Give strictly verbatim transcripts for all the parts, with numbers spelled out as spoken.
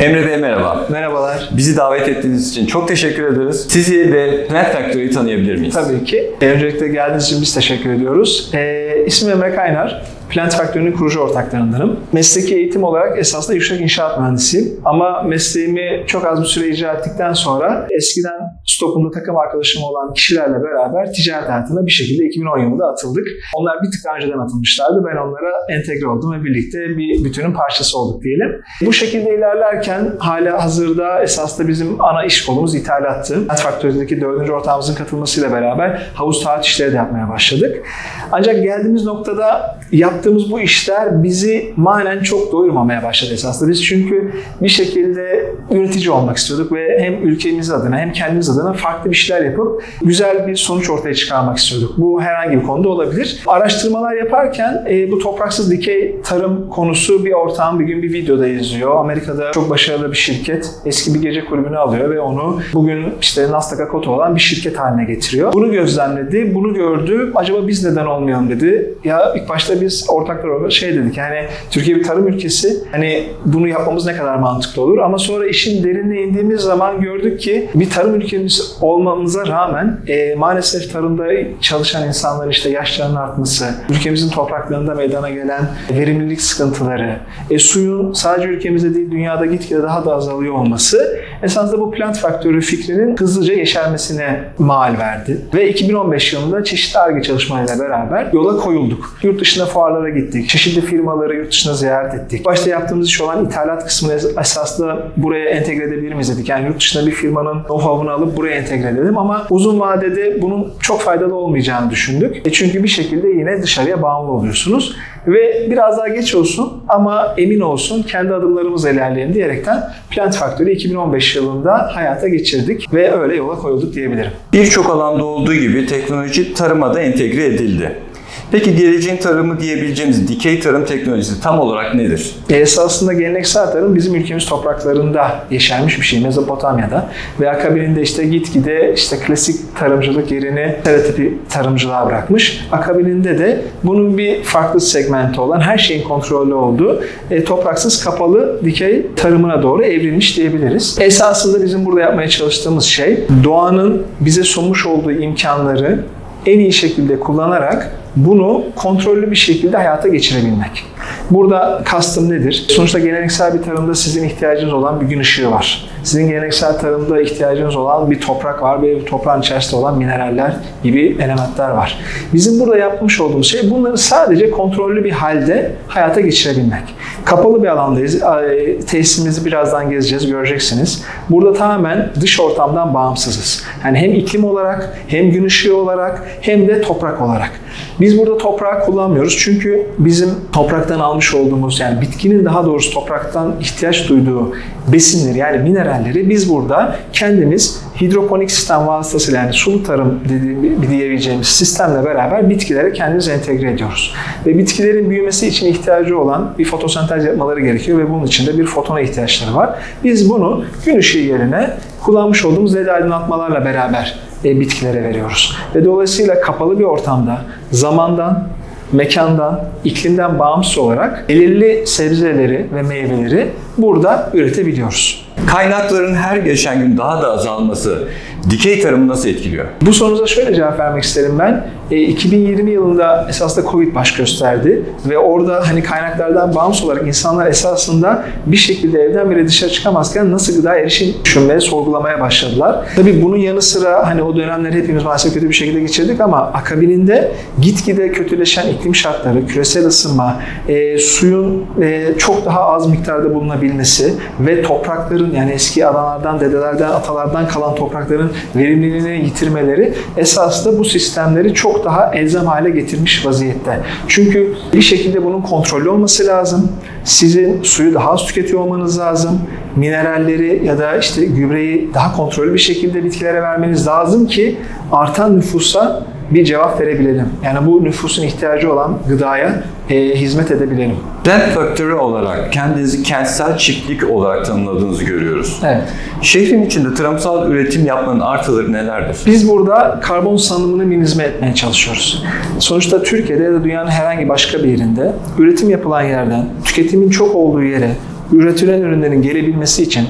Emre Bey merhaba. Merhabalar. Bizi davet ettiğiniz için çok teşekkür ederiz. Sizi de Plant Factory'yi tanıyabilir miyiz? Tabii ki. Öncelikle geldiğiniz için biz teşekkür ediyoruz. Ee, ismim Emre Kaynar. Plant Factory'nin kurucu ortaklarındanım. Mesleki eğitim olarak esasında yüksek inşaat mühendisiyim. Ama mesleğimi çok az bir süre icra ettikten sonra eskiden stopunda takım arkadaşım olan kişilerle beraber ticaret hayatına bir şekilde iki bin on yılında atıldık. Onlar bir tık daha önceden atılmışlardı. Ben onlara entegre oldum ve birlikte bir bütünün parçası olduk diyelim. Bu şekilde ilerlerken hala hazırda esasında bizim ana iş kolumuz ithalattı. Plant Factory'deki dördüncü ortağımızın katılmasıyla beraber havuz taahhüt işleri de yapmaya başladık. Ancak geldiğimiz noktada yap Yaptığımız bu işler bizi manen çok doyurmamaya başladı esasında. Biz çünkü bir şekilde üretici olmak istiyorduk ve hem ülkemiz adına hem kendimiz adına farklı bir şeyler yapıp güzel bir sonuç ortaya çıkarmak istiyorduk. Bu herhangi bir konuda olabilir. Araştırmalar yaparken e, bu topraksız dikey tarım konusu bir ortağım bir gün bir videoda izliyor. Amerika'da çok başarılı bir şirket eski bir gece kulübünü alıyor ve onu bugün işte Nasdaq'a kota olan bir şirket haline getiriyor. Bunu gözlemledi, bunu gördü. Acaba biz neden olmayalım dedi. Ya ilk başta biz ortaklar olarak şey dedik, yani Türkiye bir tarım ülkesi, hani bunu yapmamız ne kadar mantıklı olur, ama sonra işin derinine indiğimiz zaman gördük ki bir tarım ülkemiz olmamıza rağmen e, maalesef tarımda çalışan insanların işte yaşlarının artması, ülkemizin topraklarında meydana gelen verimlilik sıkıntıları, e, suyun sadece ülkemizde değil dünyada gitgide daha da azalıyor olması esasında bu Plant Factory fikrinin hızlıca yeşermesine mal verdi ve iki bin on beş yılında çeşitli Ar-Ge çalışmalarıyla beraber yola koyulduk. Yurt dışına fuarlara gittik. Çeşitli firmaları yurt dışına ziyaret ettik. Başta yaptığımız iş olan ithalat kısmını esasında buraya entegre edebilir miyiz dedik. Yani yurt dışında bir firmanın know-how'unu alıp buraya entegre edelim, ama uzun vadede bunun çok faydalı olmayacağını düşündük. E çünkü bir şekilde yine dışarıya bağımlı oluyorsunuz. Ve biraz daha geç olsun ama emin olsun, kendi adımlarımızla ilerleyelim diyerekten Plant Factory iki bin on beş yılında hayata geçirdik ve öyle yola koyulduk diyebilirim. Birçok alanda olduğu gibi teknoloji tarıma da entegre edildi. Peki geleceğin tarımı diyebileceğimiz dikey tarım teknolojisi tam olarak nedir? Esasında geleneksel tarım bizim ülkemiz topraklarında yeşermiş bir şey, Mezopotamya'da. Ve akabininde işte gitgide işte klasik tarımcılık yerini sera tipi tarımcılığa bırakmış. Akabininde de bunun bir farklı segmenti olan, her şeyin kontrollü olduğu e, topraksız kapalı dikey tarımına doğru evrilmiş diyebiliriz. Esasında bizim burada yapmaya çalıştığımız şey, doğanın bize sunmuş olduğu imkanları en iyi şekilde kullanarak bunu kontrollü bir şekilde hayata geçirebilmek. Burada kastım nedir? Sonuçta geleneksel bir tarımda sizin ihtiyacınız olan bir gün ışığı var. Sizin geleneksel tarımda ihtiyacınız olan bir toprak var ve toprağın içerisinde olan mineraller gibi elementler var. Bizim burada yapmış olduğumuz şey bunları sadece kontrollü bir halde hayata geçirebilmek. Kapalı bir alandayız. Tesisimizi birazdan gezeceğiz, göreceksiniz. Burada tamamen dış ortamdan bağımsızız. Yani hem iklim olarak, hem gün ışığı olarak, hem de toprak olarak. Biz burada toprağı kullanmıyoruz çünkü bizim topraktan almış olduğumuz, yani bitkinin daha doğrusu topraktan ihtiyaç duyduğu besinleri, yani mineralleri biz burada kendimiz hidroponik sistem vasıtasıyla, yani sulu tarım dediğim, diyebileceğimiz sistemle beraber bitkilere kendimiz entegre ediyoruz. Ve bitkilerin büyümesi için ihtiyacı olan bir fotosentez yapmaları gerekiyor ve bunun için de bir fotona ihtiyaçları var. Biz bunu gün ışığı yerine kullanmış olduğumuz led aydınlatmalarla beraber E, bitkilere veriyoruz. Ve dolayısıyla kapalı bir ortamda zamandan, mekandan, iklimden bağımsız olarak belirli sebzeleri ve meyveleri burada üretebiliyoruz. Kaynakların her geçen gün daha da azalması dikey tarımı nasıl etkiliyor? Bu sorunuza şöyle cevap vermek isterim ben. E, iki bin yirmi yılında esasında Covid baş gösterdi ve orada hani kaynaklardan bağımsız olarak insanlar esasında bir şekilde evden bile dışarı çıkamazken nasıl gıda erişim düşünmeye, sorgulamaya başladılar. Tabii bunun yanı sıra hani o dönemleri hepimiz maalesef kötü bir şekilde geçirdik, ama akabininde gitgide kötüleşen iklim şartları, küresel ısınma, e, suyun e, çok daha az miktarda bulunabilmesi ve toprakların, yani eski analardan, dedelerden, atalardan kalan toprakların verimliliğini yitirmeleri esasında bu sistemleri çok daha elzem hale getirmiş vaziyette. Çünkü bir şekilde bunun kontrollü olması lazım. Sizin suyu daha az tüketiyor olmanız lazım. Mineralleri ya da işte gübreyi daha kontrollü bir şekilde bitkilere vermeniz lazım ki artan nüfusa bir cevap verebilelim. Yani bu nüfusun ihtiyacı olan gıdaya e, hizmet edebilelim. Plant Factory olarak kendinizi kentsel çiftlik olarak tanımladığınızı görüyoruz. Evet. Şehrin içinde tarımsal üretim yapmanın artıları nelerdir? Biz burada karbon salınımını minimize etmeye çalışıyoruz. Sonuçta Türkiye'de ya da dünyanın herhangi başka bir yerinde üretim yapılan yerden tüketimin çok olduğu yere üretilen ürünlerin gelebilmesi için,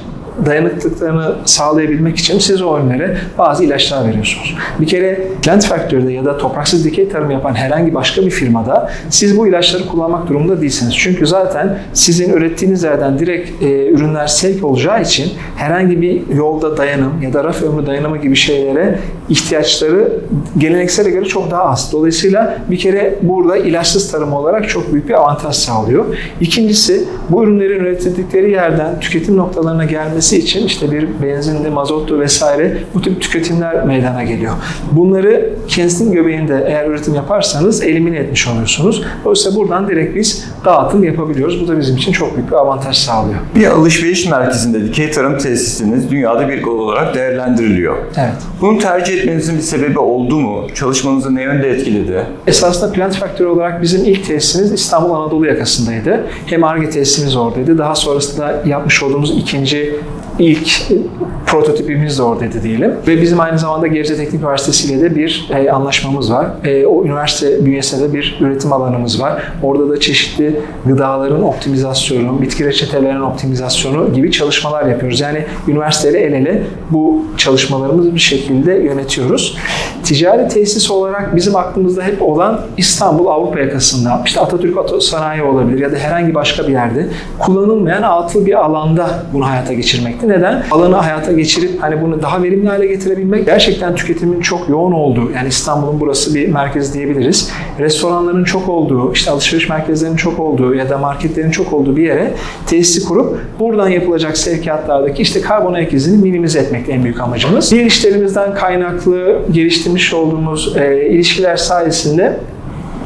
dayanıklılıklarını sağlayabilmek için siz o ürünlere bazı ilaçlar veriyorsunuz. Bir kere Plant Factory'de ya da topraksız dikey tarım yapan herhangi başka bir firmada siz bu ilaçları kullanmak durumunda değilsiniz. Çünkü zaten sizin ürettiğiniz yerden direkt e, ürünler sevk olacağı için herhangi bir yolda dayanım ya da raf ömrü dayanımı gibi şeylere ihtiyaçları geleneksele göre çok daha az. Dolayısıyla bir kere burada ilaçsız tarım olarak çok büyük bir avantaj sağlıyor. İkincisi, bu ürünlerin üretildikleri yerden tüketim noktalarına gelmesi için işte bir benzinli, mazotlu vesaire bu tip tüketimler meydana geliyor. Bunları kendisinin göbeğinde eğer üretim yaparsanız elimine etmiş oluyorsunuz. Oysa buradan direkt biz dağıtım yapabiliyoruz. Bu da bizim için çok büyük bir avantaj sağlıyor. Bir alışveriş merkezinde dikey tarım tesisiniz dünyada bir gol olarak değerlendiriliyor. Evet. Bunu tercih etmenizin bir sebebi oldu mu? Çalışmanızı ne yönde etkiledi? Esasında Plant Factory olarak bizim ilk tesisimiz İstanbul Anadolu yakasındaydı. Hem Ar-Ge tesisimiz oradaydı. Daha sonrasında yapmış olduğumuz ikinci İlk prototipimiz de oradaydı diyelim. Ve bizim aynı zamanda Gazi Teknik Üniversitesi ile de bir e, anlaşmamız var. E, o üniversite bünyesinde bir üretim alanımız var. Orada da çeşitli gıdaların optimizasyonu, bitki reçetelerinin optimizasyonu gibi çalışmalar yapıyoruz. Yani üniversiteyle el ele bu çalışmalarımızı bir şekilde yönetiyoruz. Ticari tesis olarak bizim aklımızda hep olan İstanbul Avrupa yakasında, işte Atatürk Atölyesi olabilir ya da herhangi başka bir yerde kullanılmayan atıl bir alanda bunu hayata geçirmekti. Neden? Alanı hayata geçirip hani bunu daha verimli hale getirebilmek, gerçekten tüketimin çok yoğun olduğu, yani İstanbul'un burası bir merkez diyebiliriz. Restoranların çok olduğu, işte alışveriş merkezlerinin çok olduğu ya da marketlerin çok olduğu bir yere tesisi kurup buradan yapılacak sevkiyatlardaki işte karbon ayak izini minimize etmek en büyük amacımız. Diğer işlerimizden kaynaklı geliştirmiş olduğumuz e, ilişkiler sayesinde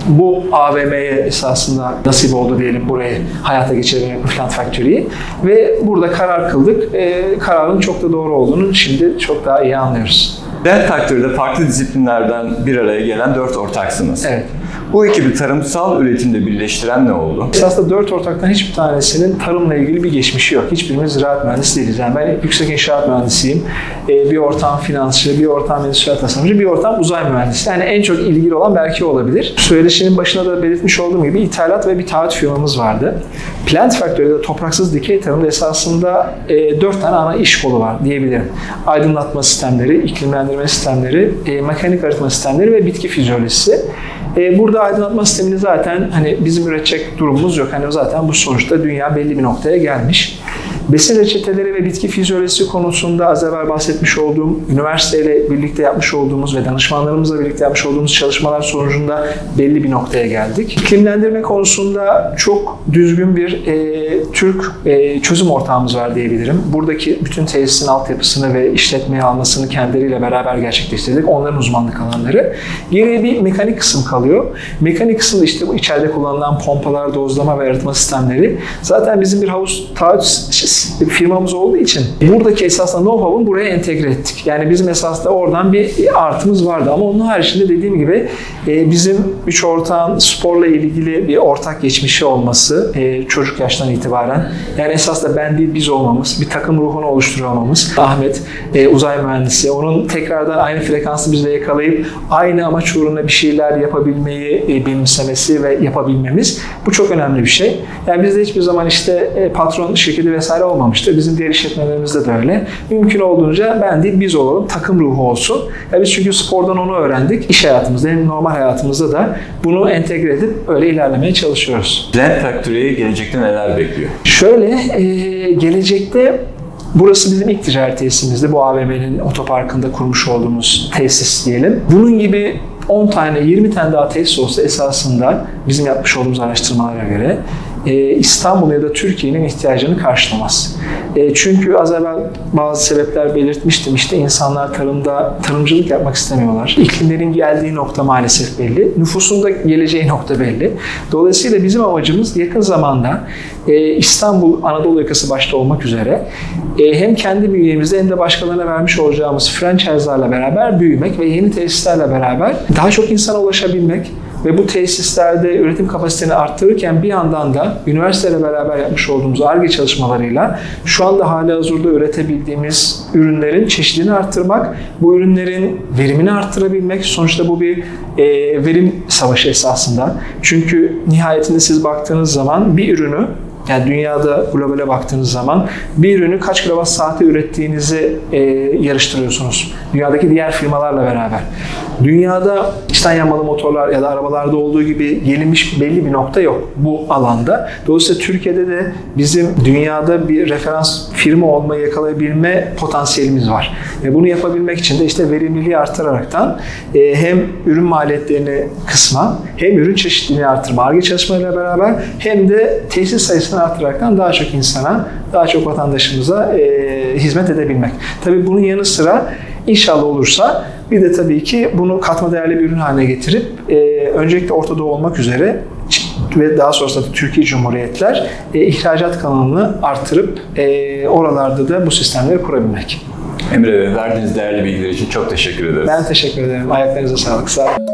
bu A V M'ye esasında nasip oldu diyelim, burayı hayata geçirebilmek bu Plant Factory'yi ve burada karar kıldık. E, kararın çok da doğru olduğunu şimdi çok daha iyi anlıyoruz. Plant Factory'de farklı disiplinlerden bir araya gelen dört ortaksınız. Evet. Bu ekibi tarımsal üretimde birleştiren ne oldu? Esasında dört ortaktan hiçbir tanesinin tarımla ilgili bir geçmişi yok. Hiçbirimiz ziraat mühendisi değiliz. Yani ben yüksek inşaat mühendisiyim, bir ortam finansçı, bir ortam endüstriyel tasarımcı, bir ortam uzay mühendisi. Yani en çok ilgili olan belki olabilir. Söyleşinin başında da belirtmiş olduğum gibi ithalat ve bir taahhüt firmamız vardı. Plant Factory'de topraksız dikey tarımda esasında dört tane ana iş kolu var diyebilirim. Aydınlatma sistemleri, iklimlendirme sistemleri, mekanik arıtma sistemleri ve bitki fizyolojisi. Burada aydınlatma sistemini zaten hani bizim üretecek durumumuz yok. Hani zaten bu sonuçta dünya belli bir noktaya gelmiş. Besin reçeteleri ve bitki fizyolojisi konusunda az evvel bahsetmiş olduğum, üniversiteyle birlikte yapmış olduğumuz ve danışmanlarımızla birlikte yapmış olduğumuz çalışmalar sonucunda belli bir noktaya geldik. İklimlendirme konusunda çok düzgün bir e, Türk e, çözüm ortağımız var diyebilirim. Buradaki bütün tesisin altyapısını ve işletmeye almasını kendileriyle beraber gerçekleştirdik. Onların uzmanlık alanları. Geriye bir mekanik kısım kalıyor. Mekanik kısımda işte bu içeride kullanılan pompalar, dozlama ve arıtma sistemleri. Zaten bizim bir havuz taahhüt firmamız olduğu için buradaki esasla know-how'un buraya entegre ettik. Yani bizim esasla oradan bir artımız vardı ama onun haricinde dediğim gibi bizim üç ortağın sporla ilgili bir ortak geçmişi olması çocuk yaştan itibaren, yani esasla ben değil biz olmamız, bir takım ruhunu oluşturamamız. Ahmet uzay mühendisi, onun tekrardan aynı frekansı bizle yakalayıp aynı amaç uğruna bir şeyler yapabilmeyi benimsemesi ve yapabilmemiz, bu çok önemli bir şey. Yani bizde hiçbir zaman işte patron şirketi vesaire olmamıştır. Bizim diğer işletmelerimizde de öyle. Mümkün olduğunca ben değil biz olalım, takım ruhu olsun. Ya biz çünkü spordan onu öğrendik. İş hayatımızda hem normal hayatımızda da bunu entegre edip öyle ilerlemeye çalışıyoruz. Plant Factory'ye gelecekte neler bekliyor? Şöyle, e, gelecekte burası bizim ilk ticaret tesisimizdi. Bu A V M'nin otoparkında kurmuş olduğumuz tesis diyelim. Bunun gibi on tane, yirmi tane daha tesis olsa esasında bizim yapmış olduğumuz araştırmalara göre İstanbul ya da Türkiye'nin ihtiyacını karşılamaz. Çünkü az evvel bazı sebepler belirtmiştim. İşte insanlar tarımda tarımcılık yapmak istemiyorlar. İklimlerin geldiği nokta maalesef belli. Nüfusun da geleceği nokta belli. Dolayısıyla bizim amacımız yakın zamanda İstanbul, Anadolu yakası başta olmak üzere hem kendi bünyemizde hem de başkalarına vermiş olacağımız franchise'larla beraber büyümek ve yeni tesislerle beraber daha çok insana ulaşabilmek ve bu tesislerde üretim kapasitesini arttırırken bir yandan da üniversiteyle beraber yapmış olduğumuz Ar-Ge çalışmalarıyla şu anda halihazırda üretebildiğimiz ürünlerin çeşidini arttırmak, bu ürünlerin verimini arttırabilmek. Sonuçta bu bir e, verim savaşı esasında. Çünkü nihayetinde siz baktığınız zaman bir ürünü, yani dünyada globale baktığınız zaman bir ürünü kaç kilowatt saati ürettiğinizi e, yarıştırıyorsunuz. Dünyadaki diğer firmalarla beraber. Dünyada içten yanmalı motorlar ya da arabalarda olduğu gibi gelinmiş belli bir nokta yok bu alanda. Dolayısıyla Türkiye'de de bizim dünyada bir referans firma olmayı yakalayabilme potansiyelimiz var. Ve bunu yapabilmek için de işte verimliliği artıraraktan e, hem ürün maliyetlerini kısma, hem ürün çeşitliliğini artırma, Ar-Ge çalışmalarıyla beraber hem de tesis sayısını arttıraraktan daha çok insana, daha çok vatandaşımıza e, hizmet edebilmek. Tabii bunun yanı sıra inşallah olursa bir de tabii ki bunu katma değerli bir ürün haline getirip e, öncelikle Orta Doğu olmak üzere ve daha sonrasında da Türkiye Cumhuriyetler e, ihracat kanalını artırıp e, oralarda da bu sistemleri kurabilmek. Emre Bey, verdiğiniz değerli bilgiler için çok teşekkür ederiz. Ben teşekkür ederim. Ayaklarınıza sağlık. Sağ olun.